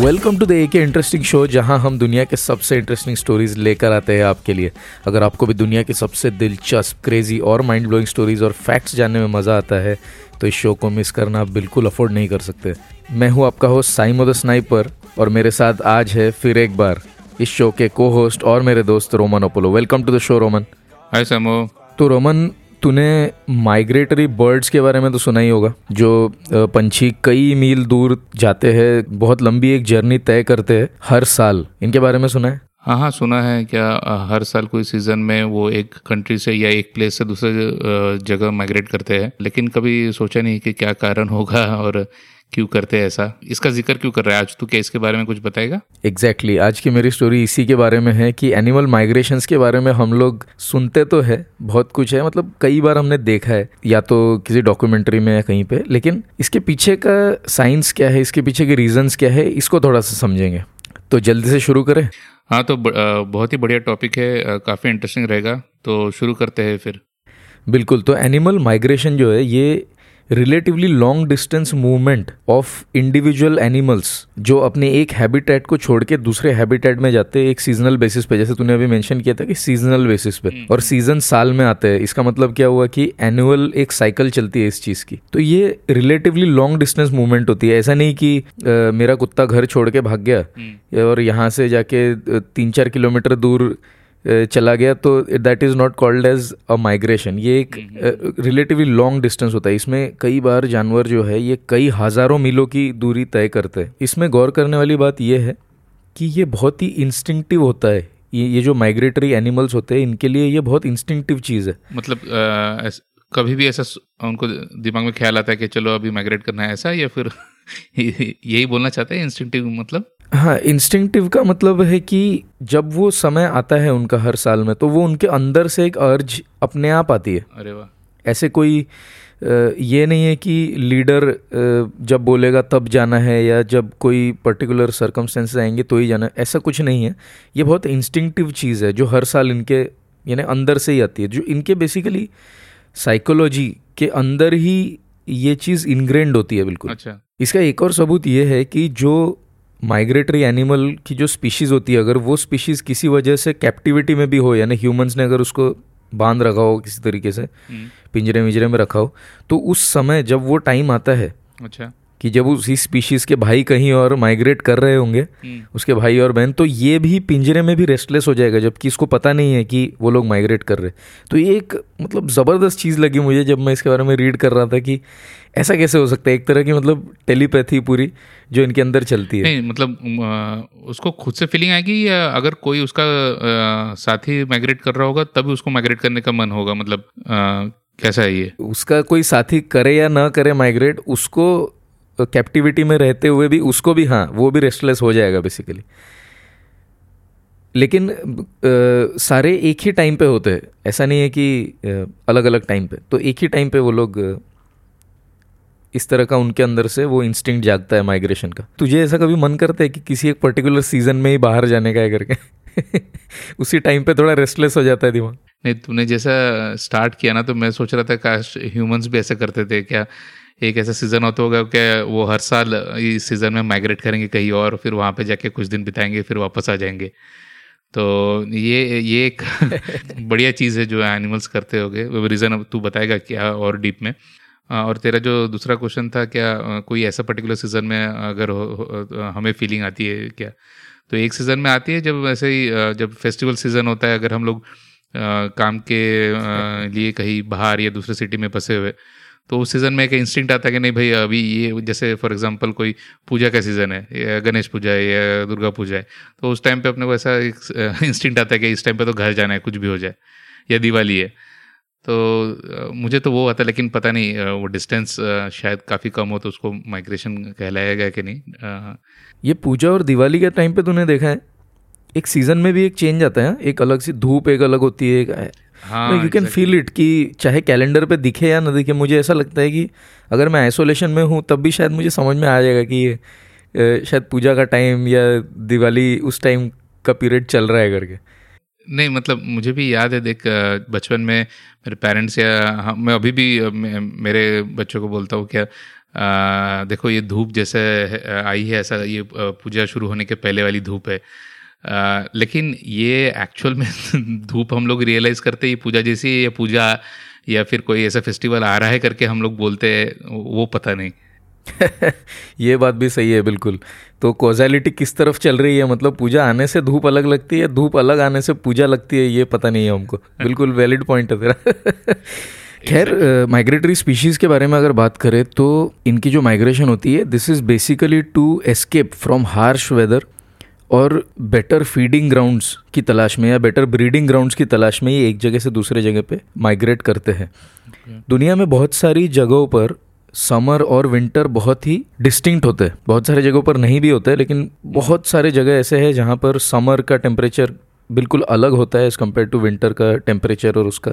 Welcome to the ए के interesting show, जहां हम दुनिया के सबसे इंटरेस्टिंग स्टोरीज लेकर आते हैं आपके लिए। अगर आपको भी दुनिया की सबसे दिलचस्प, क्रेजी और माइंड ब्लोइंग स्टोरीज और फैक्ट्स जानने में मज़ा आता है तो इस शो को मिस करना आप बिल्कुल अफोर्ड नहीं कर सकते। मैं हूं आपका होस्ट साइमन द स्नाइपर और मेरे साथ आज है फिर एक बार इस शो के को होस्ट और मेरे दोस्त Roman Apollo. Welcome to the show Roman. Hi साइमो। तो रोमन, तूने माइग्रेटरी बर्ड्स के बारे में तो सुना ही होगा, जो पंछी कई मील दूर जाते हैं, बहुत लंबी एक जर्नी तय करते हैं हर साल। इनके बारे में सुना है? हाँ सुना है। क्या हर साल कोई सीजन में वो एक कंट्री से या एक प्लेस से दूसरे जगह माइग्रेट करते हैं, लेकिन कभी सोचा नहीं कि क्या कारण होगा और क्यों करते हैं ऐसा। इसका जिक्र क्यों कर रहा है आज तू? क्या इसके बारे में कुछ बताएगा? एग्जैक्टली, आज की मेरी स्टोरी इसी के बारे में है कि एनिमल माइग्रेशंस के बारे में हम लोग सुनते तो है, बहुत कुछ है, मतलब कई बार हमने देखा है या तो किसी डॉक्यूमेंट्री में या कहीं पे, लेकिन इसके पीछे का साइंस क्या है, इसके पीछे के रीजंस क्या है, इसको थोड़ा सा समझेंगे। तो जल्दी से शुरू करें? हाँ, तो बहुत ही बढ़िया टॉपिक है, काफ़ी इंटरेस्टिंग रहेगा, तो शुरू करते हैं फिर। बिल्कुल। तो एनिमल माइग्रेशन जो है ये relatively long distance movement of individual animals जो अपने एक हैबिटेट को छोड़ के दूसरे हैबिटेट में जाते हैं एक सीजनल बेसिस पे, जैसे तूने अभी मेंशन किया था कि सीजनल बेसिस पे, और सीजन साल में आते हैं। इसका मतलब क्या हुआ कि एनुअल एक साइकिल चलती है इस चीज़ की। तो ये रिलेटिवली लॉन्ग डिस्टेंस मूवमेंट होती है। ऐसा नहीं कि मेरा कुत्ता घर छोड़ के भाग गया और यहाँ से जाके 3-4 किलोमीटर दूर चला गया, तो that is not called as a migration. ये एक रिलेटिवली लॉन्ग डिस्टेंस होता है। इसमें कई बार जानवर जो है ये कई हज़ारों मीलों की दूरी तय करते हैं। इसमें गौर करने वाली बात ये है कि ये बहुत ही इंस्टिंक्टिव होता है। ये जो माइग्रेटरी एनिमल्स होते हैं इनके लिए ये बहुत इंस्टिंक्टिव चीज़ है। मतलब कभी भी ऐसा उनको दिमाग में ख्याल आता है कि चलो अभी माइग्रेट करना है ऐसा, या फिर यही बोलना चाहते हैं इंस्टिंक्टिव मतलब? हाँ, इंस्टिंक्टिव का मतलब है कि जब वो समय आता है उनका हर साल में, तो वो उनके अंदर से एक अर्ज अपने आप आती है। अरे वाह। ऐसे कोई ये नहीं है कि लीडर जब बोलेगा तब जाना है या जब कोई पर्टिकुलर सर्कमस्टेंसेस आएंगे तो ही जाना है, ऐसा कुछ नहीं है। ये बहुत इंस्टिंक्टिव चीज़ है जो हर साल इनके यानी अंदर से ही आती है, जो इनके बेसिकली साइकोलॉजी के अंदर ही ये चीज़ इनग्रेंड होती है। बिल्कुल। अच्छा। इसका एक और सबूत ये है कि जो माइग्रेटरी एनिमल की जो स्पीशीज़ होती है, अगर वो स्पीशीज़ किसी वजह से कैप्टिविटी में भी हो, यानी ह्यूमंस ने अगर उसको बांध रखा हो किसी तरीके से, पिंजरे विंजरे में रखा हो, तो उस समय जब वो टाइम आता है, अच्छा, कि जब उसी स्पीशीज़ के भाई कहीं और माइग्रेट कर रहे होंगे, उसके भाई और बहन, तो ये भी पिंजरे में भी रेस्टलेस हो जाएगा, जबकि इसको पता नहीं है कि वो लोग माइग्रेट कर रहे। तो ये एक मतलब ज़बरदस्त चीज़ लगी मुझे जब मैं इसके बारे में रीड कर रहा था कि ऐसा कैसे हो सकता है। एक तरह की मतलब टेलीपैथी पूरी जो इनके अंदर चलती है। नहीं, मतलब उसको खुद से फीलिंग आएगी, या अगर कोई उसका साथी माइग्रेट कर रहा होगा तभी उसको माइग्रेट करने का मन होगा, मतलब कैसा है ये? उसका कोई साथी करे या ना करे माइग्रेट, उसको कैप्टिविटी में रहते हुए भी उसको भी, हाँ, वो भी रेस्टलेस हो जाएगा बेसिकली। लेकिन सारे एक ही टाइम पे होते हैं, ऐसा नहीं है कि अलग अलग टाइम पे। तो एक ही टाइम पे वो लोग इस तरह का उनके अंदर से वो इंस्टिंक्ट जागता है माइग्रेशन का। तुझे ऐसा कभी मन करता है कि किसी एक पर्टिकुलर सीजन में ही बाहर जाने का है करके? उसी टाइम पे थोड़ा रेस्टलेस हो जाता है दिमाग। नहीं, तूने जैसा स्टार्ट किया ना, तो मैं सोच रहा था काश ह्यूमंस भी ऐसा करते थे, क्या एक ऐसा सीज़न होता होगा कि वो हर साल इस सीज़न में माइग्रेट करेंगे कहीं और, फिर वहाँ पे जाके कुछ दिन बिताएंगे, फिर वापस आ जाएंगे। तो ये एक बढ़िया चीज़ है जो एनिमल्स करते होंगे। वो रीज़न अब तू बताएगा क्या और डीप में। और तेरा जो दूसरा क्वेश्चन था, क्या कोई ऐसा पर्टिकुलर सीज़न में अगर हमें फीलिंग आती है क्या? तो एक सीज़न में आती है जब ऐसे ही, जब फेस्टिवल सीज़न होता है, अगर हम लोग काम के लिए कहीं बाहर या दूसरे सिटी में फंसे हुए, तो उस सीज़न में एक इंस्टिंक्ट आता है कि नहीं भाई अभी ये, जैसे फॉर एग्जांपल कोई पूजा का सीज़न है, गणेश पूजा है या दुर्गा पूजा है, तो उस टाइम पे अपने को ऐसा एक इंस्टिंक्ट आता है कि इस टाइम पे तो घर जाना है कुछ भी हो जाए, या दिवाली है। तो मुझे तो वो आता है, लेकिन पता नहीं वो डिस्टेंस शायद काफ़ी कम हो तो उसको माइग्रेशन कहलाएगा कि नहीं। ये पूजा और दिवाली के टाइम पर तूने देखा है एक सीज़न में भी एक चेंज आता है, एक अलग सी धूप एक अलग होती है, एक यू कैन फील इट कि चाहे कैलेंडर पे दिखे या ना दिखे। मुझे ऐसा लगता है कि अगर मैं आइसोलेशन में हूँ तब भी शायद मुझे समझ में आ जाएगा कि ये शायद पूजा का टाइम या दिवाली उस टाइम का पीरियड चल रहा है करके। नहीं, मतलब मुझे भी याद है, देख बचपन में मेरे पेरेंट्स या मैं अभी भी मेरे बच्चों को बोलता हूँ क्या देखो ये धूप जैसे आई है ऐसा, ये पूजा शुरू होने के पहले वाली धूप है, लेकिन ये एक्चुअल में धूप हम लोग रियलाइज़ करते हैं ये पूजा जैसी, ये पूजा या फिर कोई ऐसा फेस्टिवल आ रहा है करके हम लोग बोलते हैं, वो पता नहीं। ये बात भी सही है बिल्कुल। तो कॉजैलिटी किस तरफ चल रही है, मतलब पूजा आने से धूप अलग लगती है, धूप अलग आने से पूजा लगती है, ये पता नहीं है हमको। बिल्कुल वैलिड पॉइंट है तेरा। खैर, माइग्रेटरी स्पीशीज़ के बारे में अगर बात करें तो इनकी जो माइग्रेशन होती है, this is basically to escape from harsh weather और बेटर फीडिंग ग्राउंड्स की तलाश में या बेटर ब्रीडिंग ग्राउंड्स की तलाश में ये एक जगह से दूसरे जगह पे माइग्रेट करते हैं। दुनिया में बहुत सारी जगहों पर समर और विंटर बहुत ही डिस्टिंक्ट होते हैं, बहुत सारे जगहों पर नहीं भी होते, लेकिन बहुत सारे जगह ऐसे हैं जहाँ पर समर का टेम्परेचर बिल्कुल अलग होता है एज़ कम्पेयर टू विंटर का टेम्परेचर और उसका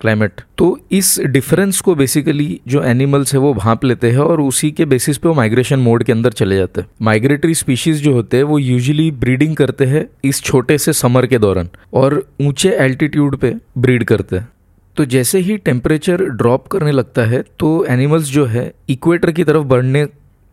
क्लाइमेट। तो इस डिफरेंस को बेसिकली जो एनिमल्स है वो भांप लेते हैं और उसी के बेसिस पे वो माइग्रेशन मोड के अंदर चले जाते हैं। माइग्रेटरी स्पीशीज़ जो होते हैं वो यूजुअली ब्रीडिंग करते हैं इस छोटे से समर के दौरान और ऊंचे एल्टीट्यूड पे ब्रीड करते हैं। तो जैसे ही टेम्परेचर ड्रॉप करने लगता है तो एनिमल्स जो है इक्वेटर की तरफ बढ़ने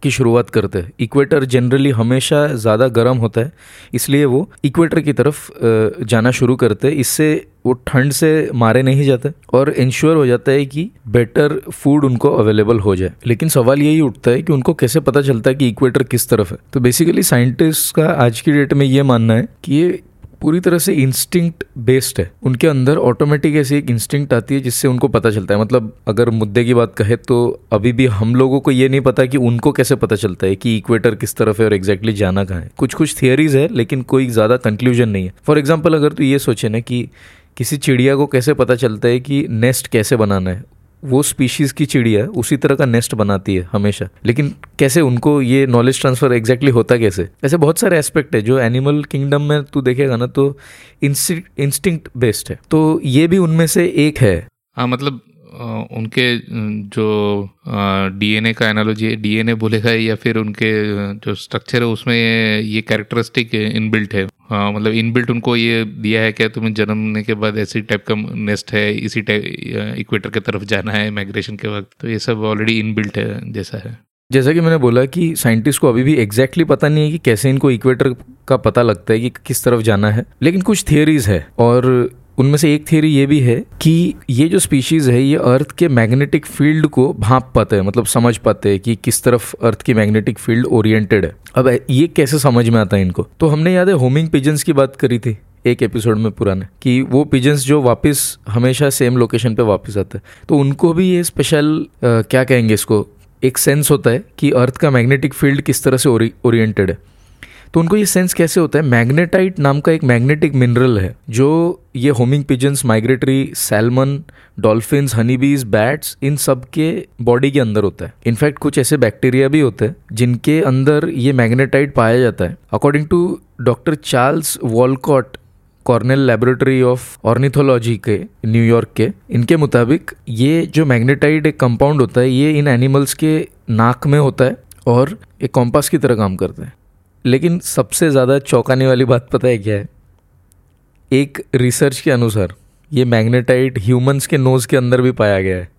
की शुरुआत करते हैं। इक्वेटर जनरली हमेशा ज़्यादा गर्म होता है, इसलिए वो इक्वेटर की तरफ जाना शुरू करते हैं। इससे वो ठंड से मारे नहीं जाते और इंश्योर हो जाता है कि बेटर फूड उनको अवेलेबल हो जाए। लेकिन सवाल यही उठता है कि उनको कैसे पता चलता है कि इक्वेटर किस तरफ है। तो बेसिकली साइंटिस्ट का आज की डेट में ये मानना है कि ये पूरी तरह से इंस्टिंक्ट बेस्ड है। उनके अंदर ऑटोमेटिक ऐसी एक इंस्टिंक्ट आती है जिससे उनको पता चलता है। मतलब अगर मुद्दे की बात कहे तो अभी भी हम लोगों को ये नहीं पता कि उनको कैसे पता चलता है कि इक्वेटर किस तरफ है और एग्जैक्टली जाना कहाँ है। कुछ कुछ थियरीज है लेकिन कोई ज़्यादा कंक्लूजन नहीं है। फॉर एग्जाम्पल अगर तो ये सोचे ना कि किसी चिड़िया को कैसे पता चलता है कि नेस्ट कैसे बनाना है, वो स्पीशीज़ की चिड़िया उसी तरह का नेस्ट बनाती है हमेशा, लेकिन कैसे उनको ये नॉलेज ट्रांसफ़र एग्जैक्टली होता कैसे। ऐसे बहुत सारे एस्पेक्ट है जो एनिमल किंगडम में तू देखेगा ना तो इंस्टिंक्ट बेस्ड है, तो ये भी उनमें से एक है। हाँ, मतलब उनके जो डीएनए का एनालॉजी है, डीएनए बोलेगा या फिर उनके जो स्ट्रक्चर है उसमें ये कैरेक्टरिस्टिक इनबिल्ट है। हाँ, मतलब इनबिल्ट उनको ये दिया है क्या तुम्हें जन्मने के बाद ऐसी टाइप का नेस्ट है, इसी टाइप इक्वेटर की तरफ जाना है माइग्रेशन के वक्त, तो ये सब ऑलरेडी इनबिल्ट है जैसा है। जैसा कि मैंने बोला कि साइंटिस्ट को अभी भी एग्जैक्टली पता नहीं है कि कैसे इनको इक्वेटर का पता लगता है कि किस तरफ जाना है, लेकिन कुछ थियोरीज है और उनमें से एक थियरी ये भी है कि ये जो स्पीशीज़ है ये अर्थ के मैग्नेटिक फील्ड को भांप पाते हैं, मतलब समझ पाते हैं कि किस तरफ अर्थ की मैग्नेटिक फील्ड ओरिएंटेड है। अब ये कैसे समझ में आता है इनको, तो हमने याद है होमिंग पिजन्स की बात करी थी एक एपिसोड में पुराने, कि वो पिजन्स जो वापस हमेशा सेम लोकेशन पे वापस आते हैं, तो उनको भी ये स्पेशल क्या कहेंगे इसको, एक सेंस होता है कि अर्थ का मैग्नेटिक फील्ड किस तरह से ओरिएंटेड है। तो उनको ये सेंस कैसे होता है, मैग्नेटाइट नाम का एक मैग्नेटिक मिनरल है जो ये homing pigeons, migratory salmon, dolphins, honeybees, bats, इन सब के बॉडी के अंदर होता है। इनफैक्ट कुछ ऐसे बैक्टीरिया भी होते हैं जिनके अंदर ये मैग्नेटाइट पाया जाता है। According to doctor Charles Walcott, Cornell laboratory of ornithology के न्यूयॉर्क के, इनके मुताबिक ये जो मैग्नेटाइट एक कंपाउंड होता है ये इन एनिमल्स के नाक में होता है और एक कॉम्पास की तरह काम करता है। लेकिन सबसे ज़्यादा चौंकाने वाली बात पता है क्या है, एक रिसर्च के अनुसार ये मैग्नेटाइट ह्यूमंस के नोज़ के अंदर भी पाया गया है।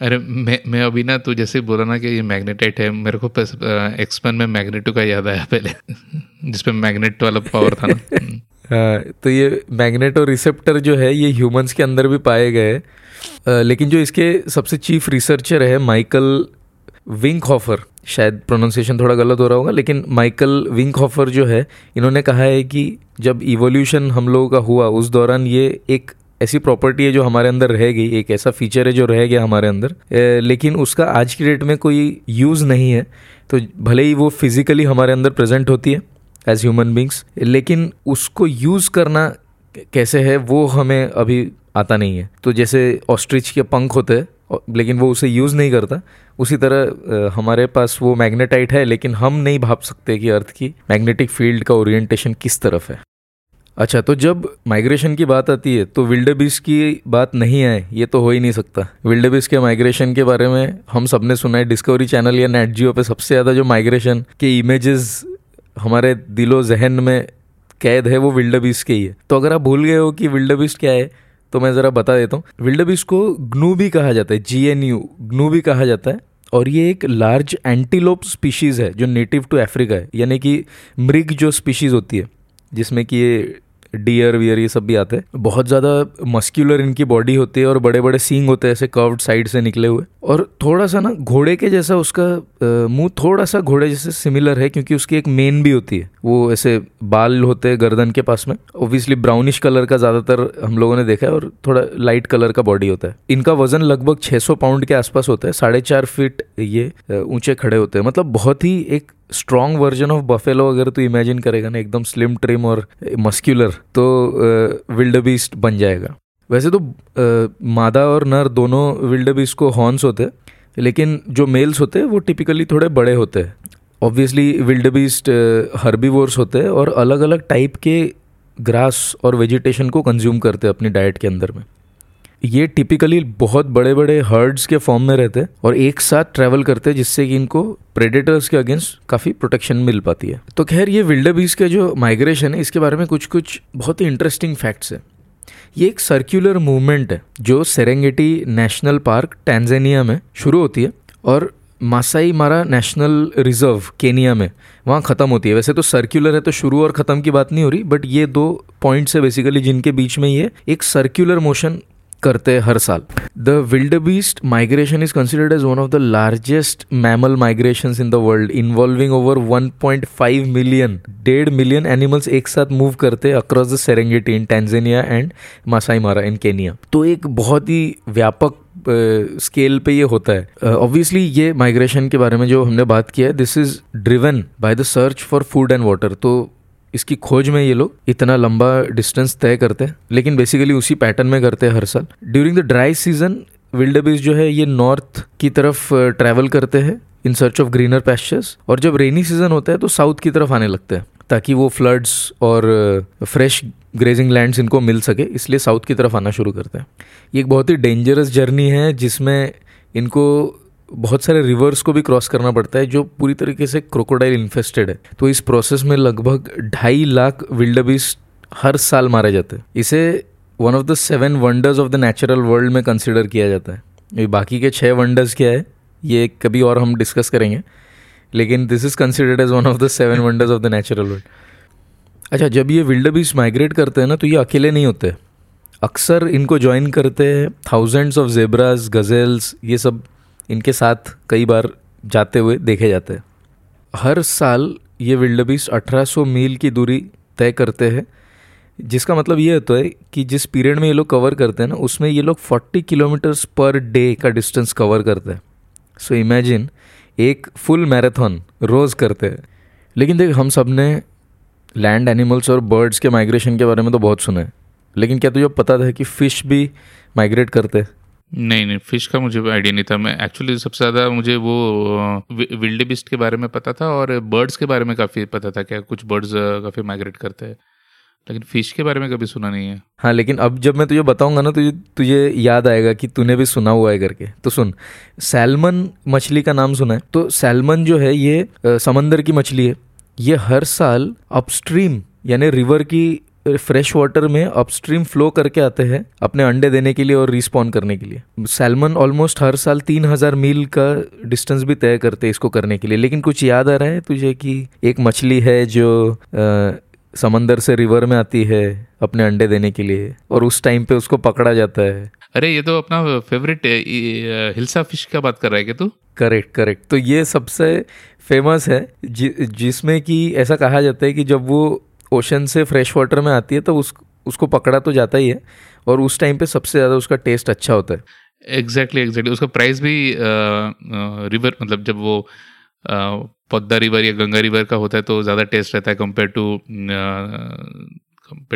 अरे मैं अभी ना तू जैसे बोला ना कि ये मैग्नेटाइट है, मेरे को एक्सपेन में मैग्नेटो का याद आया पहले, जिसपे मैग्नेट वाला पावर था ना। तो ये मैग्नेटो रिसेप्टर जो है ये ह्यूमंस के अंदर भी पाए गए, लेकिन जो इसके सबसे चीफ रिसर्चर है माइकल विंगहॉफर, शायद प्रोनाउंसिएशन थोड़ा गलत हो रहा होगा, लेकिन माइकल विंगहॉफर जो है इन्होंने कहा है कि जब इवोल्यूशन हम लोगों का हुआ उस दौरान ये एक ऐसी प्रॉपर्टी है जो हमारे अंदर रह गई, एक ऐसा फीचर है जो रह गया हमारे अंदर, लेकिन उसका आज की डेट में कोई यूज़ नहीं है। तो भले ही वो फिज़िकली हमारे अंदर प्रेजेंट होती है एज ह्यूमन बींग्स, लेकिन उसको यूज़ करना कैसे है वो हमें अभी आता नहीं है। तो जैसे ऑस्ट्रिच के पंख होते हैं लेकिन वो उसे यूज़ नहीं करता, उसी तरह हमारे पास वो मैग्नेटाइट है लेकिन हम नहीं भाप सकते कि अर्थ की मैग्नेटिक फील्ड का ओरिएंटेशन किस तरफ है। अच्छा, तो जब माइग्रेशन की बात आती है तो विल्डेबीस्ट की बात नहीं आए, ये तो हो ही नहीं सकता। विल्डेबीस्ट के माइग्रेशन के बारे में हम सब ने सुना है, डिस्कवरी चैनल या नेट जियो पे सबसे ज़्यादा जो माइग्रेशन के इमेजेस हमारे दिलो जहन में कैद है वो विल्डेबीस्ट के ही है। तो अगर आप भूल गए हो कि विल्डेबीस्ट क्या है तो मैं ज़रा बता देता हूँ। विल्डेबीस्ट को ग्नू भी कहा जाता है, GNU ग्नू भी कहा जाता है, और ये एक लार्ज एंटीलोप स्पीशीज़ है जो नेटिव टू अफ्रीका है, यानी कि मृग जो स्पीशीज़ होती है जिसमें कि ये डियर वियर ये सब भी आते हैं। बहुत ज़्यादा मस्क्यूलर इनकी बॉडी होती है और बड़े बड़े सींग होते हैं ऐसे कर्व्ड साइड से निकले हुए, और थोड़ा सा ना घोड़े के जैसा उसका मुंह थोड़ा सा घोड़े जैसे सिमिलर है, क्योंकि उसकी एक मेन भी होती है, वो ऐसे बाल होते हैं गर्दन के पास में। ओब्वियसली ब्राउनिश कलर का ज़्यादातर हम लोगों ने देखा है और थोड़ा लाइट कलर का बॉडी होता है। इनका वजन लगभग 600 पाउंड के आसपास होता है, 4.5 फीट ये ऊँचे खड़े होते हैं। मतलब बहुत ही एक स्ट्रॉन्ग वर्जन ऑफ बफेलो अगर तो इमेजिन करेगा ना, एकदम स्लिम ट्रिम और मस्क्यूलर, तो विल्डेबीस्ट बन जाएगा। वैसे तो मादा और नर दोनों विल्डेबीस्ट को हॉर्न्स होते हैं, लेकिन जो मेल्स होते हैं वो टिपिकली थोड़े बड़े होते हैं। ऑब्वियसली विल्डेबीस्ट हर्बीवोर्स होते हैं और अलग अलग टाइप के ग्रास और वेजिटेशन को कंज्यूम करते हैं अपनी डाइट के अंदर में। ये टिपिकली बहुत बड़े बड़े हर्ड्स के फॉर्म में रहते हैं और एक साथ ट्रैवल करते हैं, जिससे कि इनको प्रेडेटर्स के अगेंस्ट काफ़ी प्रोटेक्शन मिल पाती है। तो खैर ये विल्डेबीस्ट के जो माइग्रेशन है इसके बारे में कुछ कुछ बहुत ही इंटरेस्टिंग फैक्ट्स है। ये एक सर्क्यूलर मूवमेंट है जो सेरेंगेटी नेशनल पार्क टैंजानिया में शुरू होती है और Maasai Mara national reserve Kenya में वहाँ ख़त्म होती है। वैसे तो सर्क्यूलर है तो शुरू और ख़त्म की बात नहीं हो रही, बट ये दो पॉइंट्स है बेसिकली जिनके बीच में ये एक सर्क्यूलर मोशन करते हैं हर साल। The wildebeest migration is considered as one of the largest mammal migrations in the world, involving over 1.5 million 1.5 million animals एक साथ मूव करते हैं across the Serengeti in Tanzania and Maasai Mara in Kenya. तो एक बहुत ही व्यापक scale पे ये होता है। ऑब्वियसली ये माइग्रेशन के बारे में जो हमने बात किया है, this is driven by the search for food and water. तो इसकी खोज में ये लोग इतना लंबा डिस्टेंस तय करते हैं, लेकिन बेसिकली उसी पैटर्न में करते हैं हर साल। During the dry season wildebeest जो है ये नॉर्थ की तरफ ट्रैवल करते हैं in search of greener pastures, और जब रेनी सीजन होता है तो साउथ की तरफ आने लगते हैं ताकि वो फ्लड्स और फ्रेश ग्रेजिंग लैंड्स इनको मिल सके, इसलिए साउथ की तरफ आना शुरू करते हैं। ये एक बहुत ही डेंजरस जर्नी है जिसमें इनको बहुत सारे रिवर्स को भी क्रॉस करना पड़ता है जो पूरी तरीके से क्रोकोडाइल इन्फेस्टेड है। तो इस प्रोसेस में लगभग 2.5 लाख विल्डेबीस्ट हर साल मारे जाते हैं। इसे one of the 7 wonders of the natural world में कंसिडर किया जाता है। बाकी के 6 वंडर्स क्या है ये कभी और हम डिस्कस करेंगे, लेकिन this is considered as one of the 7 wonders of the natural world. अच्छा, जब ये विल्डेबीस्ट माइग्रेट करते हैं ना तो ये अकेले नहीं होते, अक्सर इनको ज्वाइन करते हैं थाउजेंड्स ऑफ जेब्रास, गज़ेल्स, ये सब इनके साथ कई बार जाते हुए देखे जाते हैं। हर साल ये विल्डेबीस्ट 1800 मील की दूरी तय करते हैं, जिसका मतलब ये होता है कि जिस पीरियड में ये लोग कवर करते हैं ना उसमें ये लोग 40 किलोमीटर्स पर डे का डिस्टेंस कवर करते हैं। सो इमेजिन एक फुल मैराथन रोज़ करते हैं। लेकिन देख, हम सब ने लैंड एनिमल्स और बर्ड्स के माइग्रेशन के बारे में तो बहुत सुना है, लेकिन क्या तुझे पता था कि फ़िश भी माइग्रेट करते हैं? नहीं, फिश का मुझे आइडिया नहीं था। मैं एक्चुअली सबसे ज़्यादा मुझे वो विल्डेबीस्ट के बारे में पता था और बर्ड्स के बारे में काफ़ी पता था, क्या कुछ बर्ड्स काफ़ी माइग्रेट करते हैं, लेकिन फ़िश के बारे में कभी सुना नहीं है। हाँ, लेकिन अब जब मैं तुझे बताऊंगा ना तुझे याद आएगा कि तूने भी सुना हुआ है करके। तो सुन, सैल्मन मछली का नाम सुना है? तो सैल्मन जो है ये समंदर की मछली है। ये हर साल अपस्ट्रीम यानी रिवर की फ्रेश वाटर में अपस्ट्रीम फ्लो करके आते हैं अपने अंडे देने के लिए और रिस्पॉन करने के लिए। सैल्मन ऑलमोस्ट हर साल 3000 मील का डिस्टेंस भी तय करते हैं इसको करने के लिए। लेकिन कुछ याद आ रहा है तुझे कि एक मछली है जो समंदर से रिवर में आती है अपने अंडे देने के लिए और उस टाइम पे उसको पकड़ा जाता है? अरे ये तो अपना फेवरेट हिल्सा फिश का बात कर रहा है क्या तू? करेक्ट। तो ये सबसे फेमस है जिसमें कि ऐसा कहा जाता है कि जब वो ओशन से फ्रेश वाटर में आती है तो उसको पकड़ा तो जाता ही है और उस टाइम पे सबसे ज़्यादा उसका टेस्ट अच्छा होता है। एग्जैक्टली। उसका प्राइस भी रिवर मतलब जब वो पद्मा रिवर या गंगा रिवर का होता है तो ज़्यादा टेस्ट रहता है कंपेयर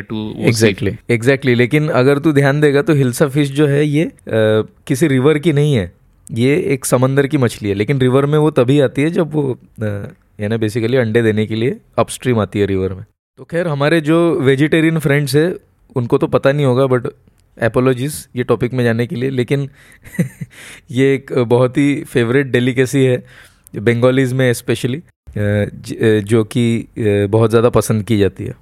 टू एग्जैक्टली। लेकिन अगर तू ध्यान देगा तो हिल्सा फिश जो है ये किसी रिवर की नहीं है, ये एक समंदर की मछली है, लेकिन रिवर में वो तभी आती है जब वो यानी बेसिकली अंडे देने के लिए अपस्ट्रीम आती है रिवर में। तो खैर, हमारे जो वेजिटेरियन फ्रेंड्स हैं उनको तो पता नहीं होगा, बट एपोलॉजीज़ ये टॉपिक में जाने के लिए, लेकिन ये एक बहुत ही फेवरेट डेलिकेसी है बंगालीज़ में स्पेशली, जो कि बहुत ज़्यादा पसंद की जाती है।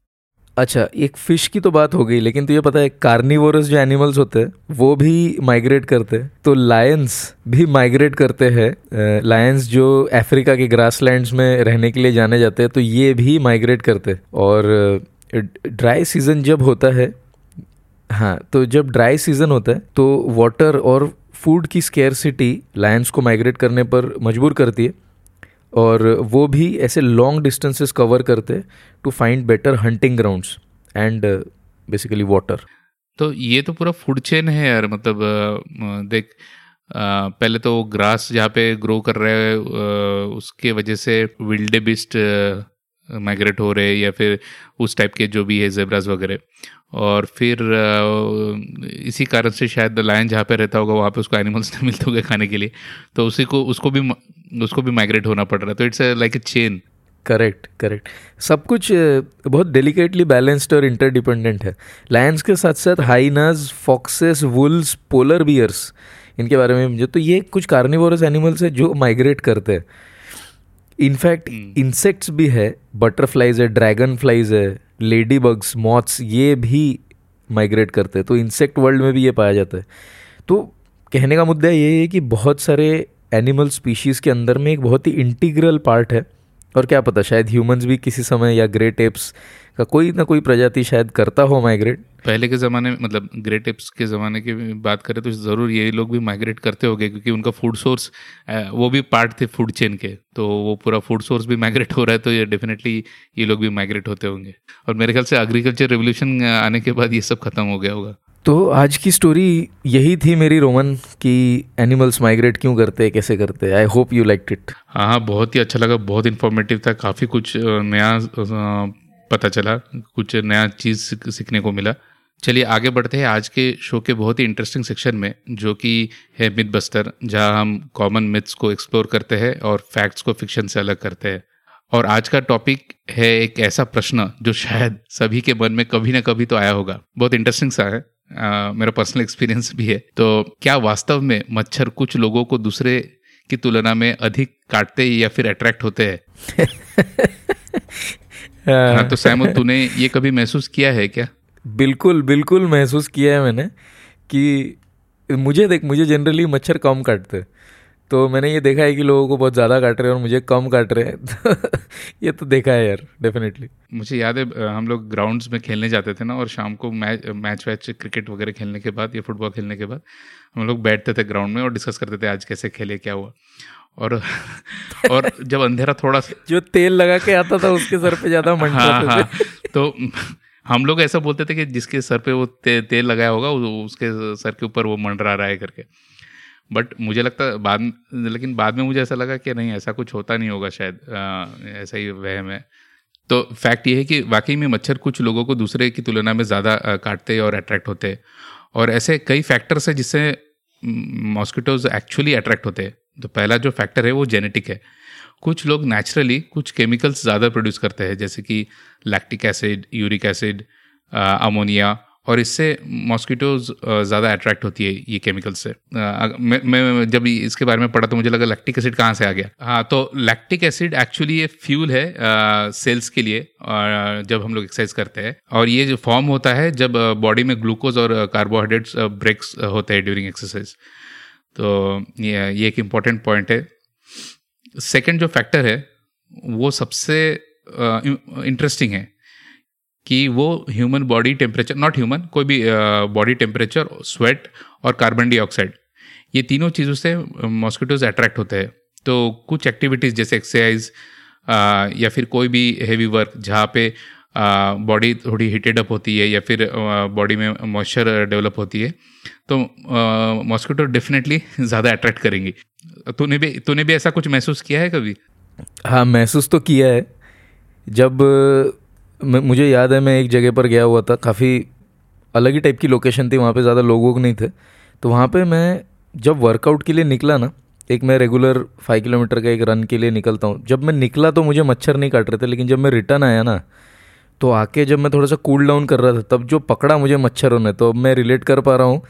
अच्छा, एक फिश की तो बात हो गई, लेकिन तुझे पता है कार्निवोरस जो एनिमल्स होते हैं वो भी माइग्रेट करते हैं, तो लायंस भी माइग्रेट करते हैं। लायंस जो अफ्रीका के ग्रासलैंड्स में रहने के लिए जाने जाते हैं, तो ये भी माइग्रेट करते हैं। और ड्राई सीज़न जब होता है, हाँ, तो जब ड्राई सीज़न होता है तो वाटर और फूड की स्केरसिटी लायंस को माइग्रेट करने पर मजबूर करती है, और वो भी ऐसे लॉन्ग डिस्टेंसेस कवर करते to find better hunting grounds and basically water. तो ये तो पूरा फूड चेन है यार, मतलब देख, पहले तो ग्रास जहाँ पे ग्रो कर रहे हैं उसके वजह से विल्डेबिस्ट माइग्रेट हो रहे हैं, या फिर उस टाइप के जो भी है जेब्रास वगैरह, और फिर इसी कारण से शायद लायन जहाँ पे रहता होगा वहाँ पे उसको एनिमल्स नहीं मिलते होंगे खाने के लिए, तो उसी को उसको भी माइग्रेट होना पड़ रहा है। तो it's like a chain. Correct. सब कुछ बहुत डेलिकेटली बैलेंस्ड और इंटरडिपेंडेंट है। लायंस के साथ साथ hyenas, foxes, wolves, polar bears, इनके बारे में मुझे, तो ये कुछ कार्निवोरस एनिमल्स है जो माइग्रेट करते हैं। इनफैक्ट इंसेक्ट्स भी है, बटरफ्लाइज है, ड्रैगन फ्लाइज है, लेडी बग्स, मॉथ्स, ये भी माइग्रेट करते हैं। तो इंसेक्ट वर्ल्ड में भी ये पाया जाता है। तो कहने का मुद्दा ये है कि बहुत सारे एनिमल स्पीशीज़ के अंदर में एक बहुत ही इंटीग्रल पार्ट है, और क्या पता शायद ह्यूमंस भी किसी समय, या ग्रे टेप्स का कोई ना कोई प्रजाति शायद करता हो माइग्रेट। पहले के ज़माने में, मतलब ग्रे टेप्स के ज़माने की बात करें तो ज़रूर ये लोग भी माइग्रेट करते होंगे, क्योंकि उनका फूड सोर्स वो भी पार्ट थे फूड चेन के, तो वो पूरा फूड सोर्स भी माइग्रेट हो रहा है, तो ये डेफिनेटली ये लोग भी माइग्रेट होते होंगे। और मेरे ख्याल से एग्रीकल्चर रेवोल्यूशन आने के बाद ये सब खत्म हो गया होगा। तो आज की स्टोरी यही थी मेरी रोमन, कि एनिमल्स माइग्रेट क्यों करते हैं, कैसे करते हैं। I hope you liked it. हाँ, बहुत ही अच्छा लगा, बहुत इन्फॉर्मेटिव था, काफ़ी कुछ नया पता चला, कुछ नया चीज़ सीखने को मिला। चलिए आगे बढ़ते हैं आज के शो के बहुत ही इंटरेस्टिंग सेक्शन में, जो कि है मिथ बस्टर, जहाँ हम कॉमन मिथ्स को एक्सप्लोर करते हैं और फैक्ट्स को फिक्शन से अलग करते हैं। और आज का टॉपिक है एक ऐसा प्रश्न जो शायद सभी के मन में कभी ना कभी तो आया होगा। बहुत इंटरेस्टिंग सा है, मेरा पर्सनल एक्सपीरियंस भी है। तो क्या वास्तव में मच्छर कुछ लोगों को दूसरे की तुलना में अधिक काटते या फिर अट्रैक्ट होते हैं? हाँ, तो सैमन, तूने ये कभी महसूस किया है क्या? बिल्कुल महसूस किया है मैंने, कि मुझे जनरली मच्छर कम काटते हैं, तो मैंने ये देखा है कि लोगों को बहुत ज़्यादा काट रहे हैं और मुझे कम काट रहे हैं। ये तो देखा है यार, डेफिनेटली। मुझे याद है हम लोग ग्राउंड्स में खेलने जाते थे ना, और शाम को मैच क्रिकेट वगैरह खेलने के बाद या फुटबॉल खेलने के बाद हम लोग बैठते थे ग्राउंड में और डिस्कस करते थे आज कैसे खेले, क्या हुआ। और जब अंधेरा थोड़ा सा जो तेल लगा के आता था उसके सर पे ज़्यादा मंडरा था। हाँ, तो हम लोग ऐसा बोलते थे कि जिसके सर पे वो तेल लगाया होगा उसके सर के ऊपर वो मंडरा रहा है करके। बट मुझे लगता बाद में मुझे ऐसा लगा कि नहीं, ऐसा कुछ होता नहीं होगा शायद, ऐसा ही वहम है। तो फैक्ट ये है कि वाकई में मच्छर कुछ लोगों को दूसरे की तुलना में ज़्यादा काटते और अट्रैक्ट होते, और ऐसे कई फैक्टर्स हैं जिससे मॉस्किटोज एक्चुअली अट्रैक्ट होते हैं। तो पहला जो फैक्टर है वो जेनेटिक है। कुछ लोग नेचुरली कुछ केमिकल्स ज़्यादा प्रोड्यूस करते हैं, जैसे कि lactic acid, uric acid, ammonia, और इससे मॉस्किटोज ज़्यादा अट्रैक्ट होती है ये केमिकल्स से। मैं जब इसके बारे में पढ़ा तो मुझे लगा लैक्टिक एसिड कहाँ से आ गया। हाँ, तो लैक्टिक एसिड एक्चुअली ये फ्यूल है सेल्स के लिए जब हम लोग एक्सरसाइज करते हैं, और ये जो फॉर्म होता है जब बॉडी में ग्लूकोज और कार्बोहाइड्रेट्स ब्रेक्स होते हैं ड्यूरिंग एक्सरसाइज। तो ये एक इम्पॉर्टेंट पॉइंट है। सेकंड जो फैक्टर है वो सबसे इंटरेस्टिंग है, कि वो human body temperature, not human, कोई भी बॉडी टेम्परेचर, स्वेट और कार्बन डाइऑक्साइड, ये तीनों चीज़ों से मॉस्किटोज अट्रैक्ट होते हैं। तो कुछ एक्टिविटीज़ जैसे एक्सरसाइज या फिर कोई भी हेवी वर्क जहाँ पे बॉडी थोड़ी हीटेड अप होती है या फिर बॉडी में मॉइस्चर डेवलप होती है, तो मॉस्किटो डेफिनेटली ज़्यादा अट्रैक्ट करेंगी। तूने भी ऐसा कुछ महसूस किया है कभी? हाँ, महसूस तो किया है। जब मुझे याद है मैं एक जगह पर गया हुआ था, काफ़ी अलग ही टाइप की लोकेशन थी, वहाँ पे ज़्यादा लोग नहीं थे, तो वहाँ पे मैं जब वर्कआउट के लिए निकला ना, एक मैं रेगुलर 5 किलोमीटर का एक रन के लिए निकलता हूँ, जब मैं निकला तो मुझे मच्छर नहीं काट रहे थे, लेकिन जब मैं रिटर्न आया ना, तो आके जब मैं थोड़ा सा कूल डाउन कर रहा था, तब जो पकड़ा मुझे मच्छरों ने, तो मैं रिलेट कर पा रहा हूँ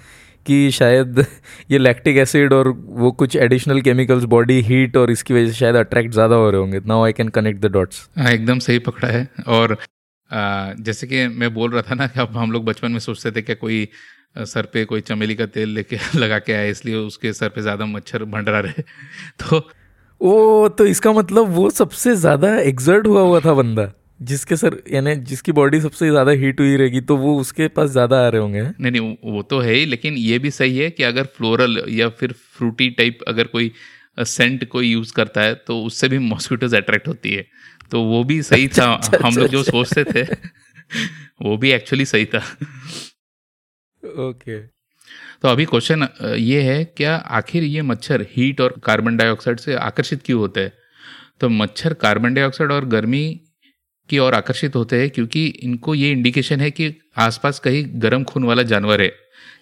कि शायद ये लैक्टिक एसिड और वो कुछ एडिशनल केमिकल्स, बॉडी हीट, और इसकी वजह से शायद अट्रैक्ट ज़्यादा हो रहे होंगे। Now I can connect the dots. हाँ, एकदम सही पकड़ा है। और जैसे कि मैं बोल रहा था ना कि अब हम लोग बचपन में सोचते थे कि कोई सर पे कोई चमेली का तेल लेके लगा के आए इसलिए उसके सर पे ज़्यादा मच्छर भंडरा रहे। तो ओ तो इसका मतलब वो सबसे ज़्यादा एक्सर्ट हुआ था बंदा, जिसके सर यानी जिसकी बॉडी सबसे ज़्यादा हीट हुई रहेगी तो वो उसके पास ज़्यादा आ रहे होंगे। नहीं नहीं वो तो है ही, लेकिन ये भी सही है कि अगर फ्लोरल या फिर फ्रूटी टाइप अगर कोई सेंट कोई यूज़ करता है तो उससे भी मॉस्किटोज अट्रैक्ट होती है, तो वो भी सही था। हम लोग जो सोचते थे वो भी एक्चुअली सही था। ओके तो अभी क्वेश्चन ये है, क्या आखिर ये मच्छर हीट और कार्बन डाइऑक्साइड से आकर्षित क्यों होते हैं? तो मच्छर कार्बन डाइऑक्साइड और गर्मी की ओर आकर्षित होते हैं क्योंकि इनको ये इंडिकेशन है कि आसपास कहीं गर्म खून वाला जानवर है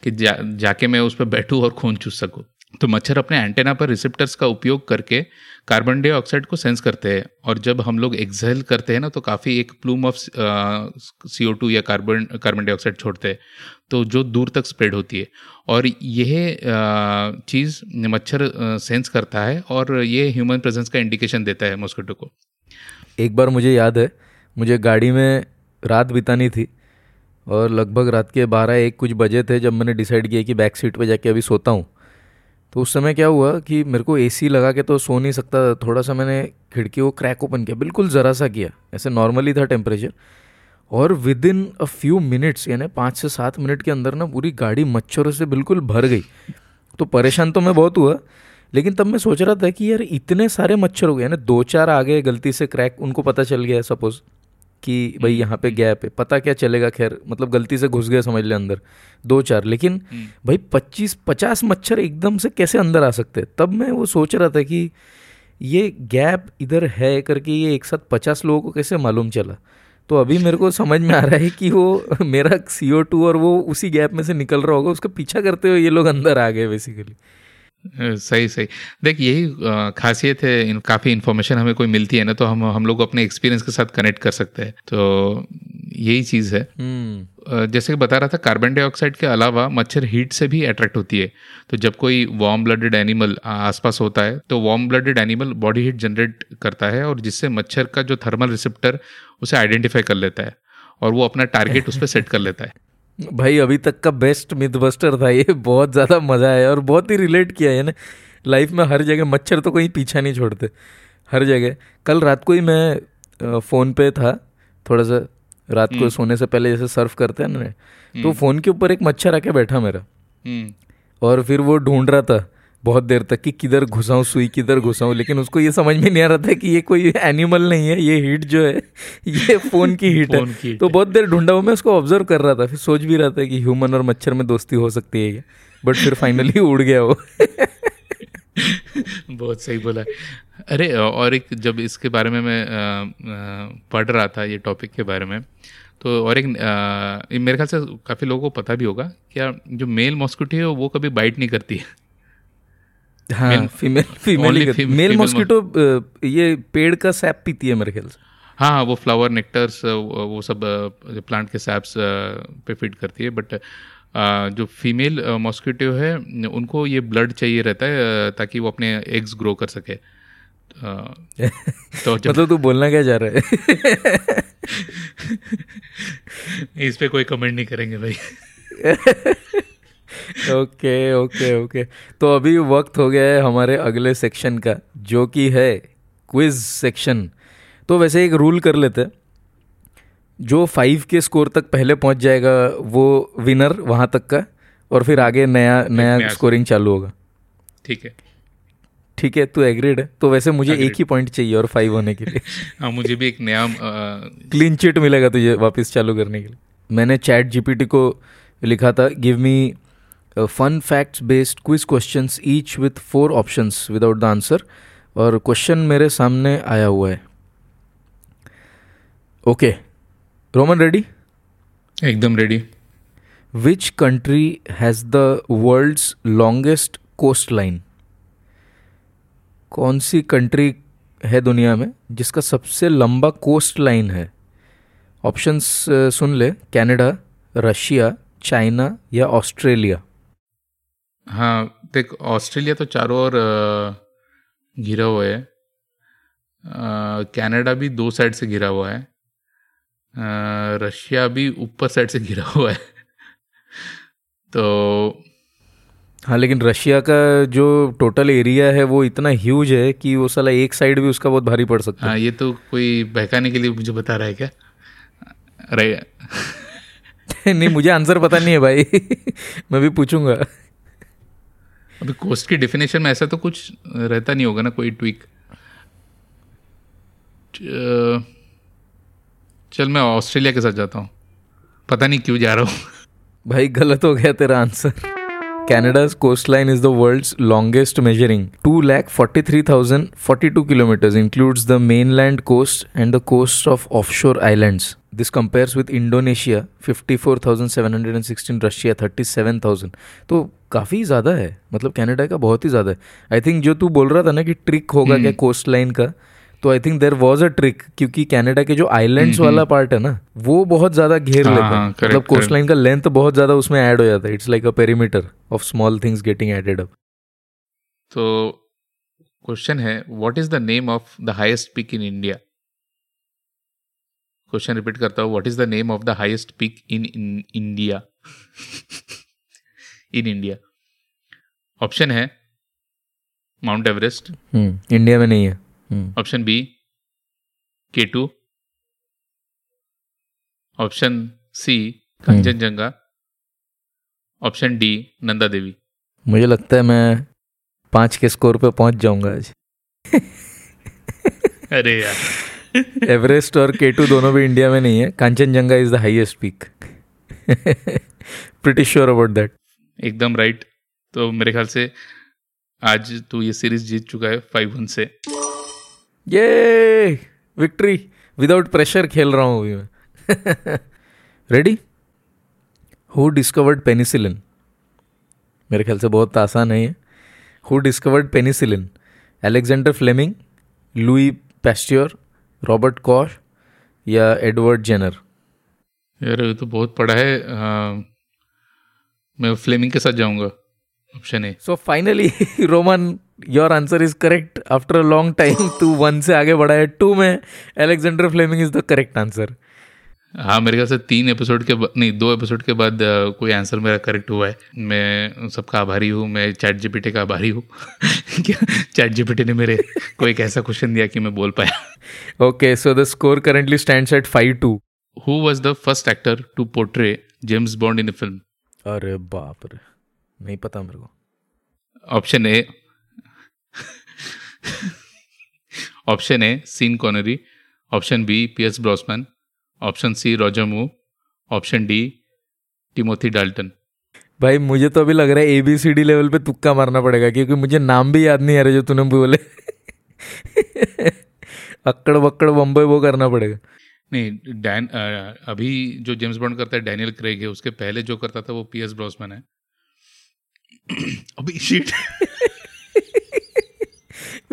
कि जाके मैं उस पर बैठूँ और खून चूस सकूँ। तो मच्छर अपने एंटेना पर रिसेप्टर्स का उपयोग करके कार्बन डाइऑक्साइड को सेंस करते हैं, और जब हम लोग एक्सहेल करते हैं ना तो काफ़ी एक प्लूम ऑफ CO2 या कार्बन डाइऑक्साइड छोड़ते हैं तो जो दूर तक स्प्रेड होती है, और यह चीज़ मच्छर सेंस करता है और ये ह्यूमन प्रेजेंस का इंडिकेशन देता है मॉस्किटो को। एक बार मुझे याद है, मुझे गाड़ी में रात बितानी थी और लगभग रात के 12-1 कुछ बजे थे जब मैंने डिसाइड किया कि बैक सीट पर जाके अभी सोता हूँ। तो उस समय क्या हुआ कि मेरे को एसी लगा के तो सो नहीं सकता, थोड़ा सा मैंने खिड़की को क्रैक ओपन किया, बिल्कुल ज़रा सा किया, ऐसे नॉर्मली था टेम्परेचर, और within a few minutes यानी 5 से 7 मिनट के अंदर ना पूरी गाड़ी मच्छरों से बिल्कुल भर गई। तो परेशान तो मैं बहुत हुआ, लेकिन तब मैं सोच रहा था कि यार इतने सारे मच्छर हो गए, यानी 2-4 आ गए गलती से क्रैक, उनको पता चल गया सपोज़ कि भाई यहाँ पे गैप है, पता क्या चलेगा, खैर मतलब गलती से घुस गए समझ ले अंदर 2-4, लेकिन भाई 25-50 मच्छर एकदम से कैसे अंदर आ सकते हैं? तब मैं वो सोच रहा था कि ये गैप इधर है करके ये एक साथ 50 लोगों को कैसे मालूम चला। तो अभी मेरे को समझ में आ रहा है कि वो मेरा CO2 और वो उसी गैप में से निकल रहा होगा, उसका पीछा करते हुए ये लोग अंदर आ गए बेसिकली। सही सही, देख यही खासियत है, काफ़ी इन्फॉर्मेशन हमें कोई मिलती है ना तो हम लोग अपने एक्सपीरियंस के साथ कनेक्ट कर सकते हैं, तो यही चीज़ है। जैसे कि बता रहा था, कार्बन डाइऑक्साइड के अलावा मच्छर हीट से भी अट्रैक्ट होती है। तो जब कोई वार्म ब्लडेड एनिमल आसपास होता है तो warm blooded animal body heat generate करता है, और जिससे मच्छर का जो थर्मल रिसेप्टर उसे आइडेंटिफाई कर लेता है और वो अपना टारगेट उस पर सेट कर लेता है। भाई अभी तक का बेस्ट मिथबस्टर था ये, बहुत ज़्यादा मज़ा आया और बहुत ही रिलेट किया है ना लाइफ में, हर जगह मच्छर तो कहीं पीछा नहीं छोड़ते, हर जगह। कल रात को ही मैं फ़ोन पे था, थोड़ा सा रात को सोने से पहले जैसे सर्फ करते हैं ना, तो फ़ोन के ऊपर एक मच्छर आके बैठा मेरा, और फिर वो ढूंढ रहा था बहुत देर तक कि किधर घुसाऊँ सुई, किधर घुसाऊँ, लेकिन उसको ये समझ में नहीं आ रहा था कि ये कोई एनिमल नहीं है, ये हीट जो है ये फ़ोन की हीट है। तो बहुत देर ढूंढा हुआ, मैं उसको ऑब्जर्व कर रहा था, फिर सोच भी रहा था कि ह्यूमन और मच्छर में दोस्ती हो सकती है, बट फिर फाइनली उड़ गया वो। बहुत सही बोला। अरे और एक, जब इसके बारे में मैं पढ़ रहा था ये टॉपिक के बारे में, तो और एक मेरे ख्याल से काफ़ी लोगों को पता भी होगा, क्या जो मेल मॉस्किटो है वो कभी बाइट नहीं करती है। हाँ, फीमेल मेल मॉस्किटो ये पेड़ का सैप पीती है मेरे ख्याल से। हाँ, वो फ्लावर नेक्टर्स वो सब प्लांट के सैप्स पे फीड करती है, बट जो फीमेल मॉस्किटो है उनको ये ब्लड चाहिए रहता है ताकि वो अपने एग्स ग्रो कर सके। तो मतलब तू बोलना क्या चाह रहा है? इस पे कोई कमेंट नहीं करेंगे भाई। ओके ओके ओके, तो अभी वक्त हो गया है हमारे अगले सेक्शन का, जो कि है क्विज सेक्शन। तो वैसे एक रूल कर लेते हैं, जो 5 के स्कोर तक पहले पहुंच जाएगा वो विनर वहां तक का, और फिर आगे नया स्कोरिंग चालू होगा। ठीक है, तो एग्रीड है? तो वैसे मुझे एक ही पॉइंट चाहिए और 5 होने के लिए। हाँ, मुझे भी एक नया क्लीन चिट मिलेगा तुझे वापस चालू करने के लिए। मैंने चैट GPT को लिखा था, give me fun facts based quiz questions each with 4 options without the answer, और क्वेश्चन मेरे सामने आया हुआ है। Okay Roman, ready? एकदम ready. Which country has the world's longest coast line? कौन सी कंट्री है दुनिया में जिसका सबसे लंबा कोस्ट लाइन है? ऑप्शंस सुन ले, कनाडा, रशिया, चाइना या ऑस्ट्रेलिया। हाँ देख, ऑस्ट्रेलिया तो चारों ओर घिरा हुआ है, कनाडा भी 2 साइड से घिरा हुआ है, रशिया भी ऊपर साइड से घिरा हुआ है तो हाँ, लेकिन रशिया का जो टोटल एरिया है वो इतना ह्यूज है कि वो साला एक साइड भी उसका बहुत भारी पड़ सकता है। हाँ, ये तो कोई बहकाने के लिए मुझे बता रहा है क्या? अरे नहीं, मुझे आंसर पता नहीं है भाई मैं भी पूछूंगा। अभी कोस्ट की डेफिनेशन में ऐसा तो कुछ रहता नहीं होगा ना, कोई ट्विक। चल मैं ऑस्ट्रेलिया के साथ जाता हूँ, पता नहीं क्यों जा रहा हूँ। भाई गलत हो गया तेरा answer. Canada's coastline is the world's longest, measuring 243,042 kilometers, includes the mainland coast and the coasts of offshore islands. This compares with Indonesia 54,716, Russia 37,000. तो काफ़ी ज़्यादा है, मतलब कनाडा का बहुत ही ज़्यादा है। आई थिंक जो तू बोल रहा था ना कि ट्रिक होगा क्या कोस्ट लाइन का, तो I think there was a trick, क्योंकि कनाडा के जो आइलैंड्स वाला पार्ट है ना वो बहुत ज़्यादा घेर लेता है, मतलब कोस्ट लाइन का लेंथ बहुत ज़्यादा उसमें ऐड हो जाता है। It's like a perimeter of small things getting added up. तो क्वेश्चन है, what is the name of the highest peak in India? Question repeat करता हूँ, what is the name of the highest peak in India? In India option है Mount Everest, India में नहीं है। Option B K2, option C Kanchenjunga, option D Nanda Devi. मुझे लगता है मैं 5 के स्कोर पे पहुंच जाऊंगा आज अरे यार, एवरेस्ट और K2 दोनों भी इंडिया में नहीं है। Kanchenjunga is the highest peak, pretty sure about that. एकदम राइट। तो मेरे ख्याल से आज तो ये सीरीज जीत चुका है 5-1 से। ये विक्ट्री विदाउट प्रेशर खेल रहा हूँ अभी मैं। रेडी? Who discovered penicillin? मेरे ख्याल से बहुत आसान है ये। Who discovered penicillin? Alexander Fleming, Louis Pasteur, Robert Koch या एडवर्ड जेनर? यार ये तो बहुत पड़ा है, मैं फ्लेमिंग के साथ जाऊँगा, option A. So finally Roman, your answer is correct after a long time. 2-1 से आगे बढ़ा है। 2 में Alexander Fleming is the correct answer. हाँ, मेरे ख्याल से 2 एपिसोड के बाद कोई आंसर मेरा करेक्ट हुआ है। मैं सबका आभारी हूँ, मैं चैट जीपीटी का आभारी हूँ चैट जीपीटी ने मेरे को एक ऐसा क्वेश्चन दिया कि मैं बोल पाया। Okay, so the score currently stands at 5-2। Who was the first actor to portray James Bond in a film? अरे बाप रे, नहीं पता मेरे को। Option A Sean Connery, option B Pierce Brosnan, option C Roger Moore, option D Timothy Dalton. भाई मुझे तो अभी लग रहा है ABCD लेवल पे तुक्का मारना पड़ेगा, क्योंकि मुझे नाम भी याद नहीं आ रहे जो तूने बोले अक्कड़ बक्कड़ बम्बई वो करना पड़ेगा। नहीं, अभी जो जेम्स बॉन्ड करता है डैनियल क्रेग है, उसके पहले जो करता था वो पीएस ब्रॉसमैन है अभी शीट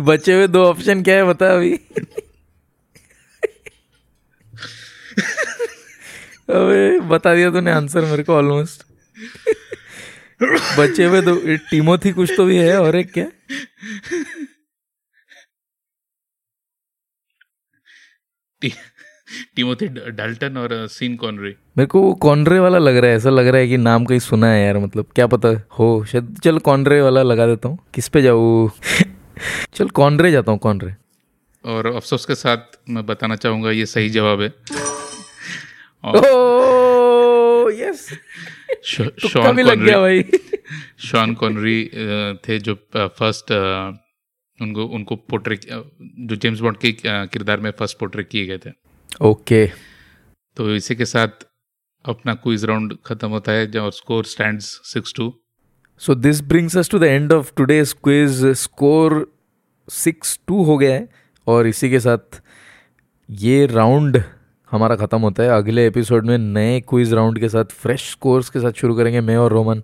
बचे हुए 2 ऑप्शन क्या है बता अभी अबे बता दिया तूने आंसर मेरे को ऑलमोस्ट बचे हुए 2 टिमोथी कुछ तो भी है और एक क्या? टिमोथी डाल्टन और सीन कॉनरे। मेरे को वो कॉनरे वाला लग रहा है, ऐसा लग रहा है कि नाम कहीं सुना है यार, मतलब क्या पता हो शायद। चल कॉनरे वाला लगा देता हूँ। किस पे जाऊँ? चल कॉनरे जाता हूँ, कॉनरे। और अफसोस के साथ मैं बताना चाहूँगा ये सही जवाब है। ओह यस, शॉन कॉनरी थे जो फर्स्ट उनको पोर्ट्रेट जो जेम्स बॉन्ड के किरदार में फर्स्ट पोर्ट्रेट किए गए थे। ओके तो इसी के साथ अपना क्विज राउंड खत्म होता है और score stands 6-2। So this brings us to the end of today's quiz. Score 6-2 हो गया है और इसी के साथ ये राउंड हमारा ख़त्म होता है। अगले एपिसोड में नए क्विज राउंड के साथ, फ्रेश स्कोर्स के साथ शुरू करेंगे मैं और Roman.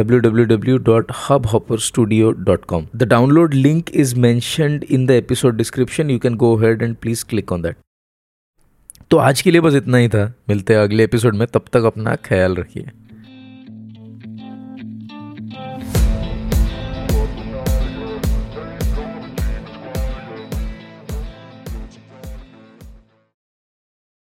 www.hubhopperstudio.com. The download link is mentioned in the episode description. You can go ahead and please click on that. तो आज के लिए बस इतना ही था. मिलते हैं अगले एपिसोड में. तब तक अपना ख्याल रखिए.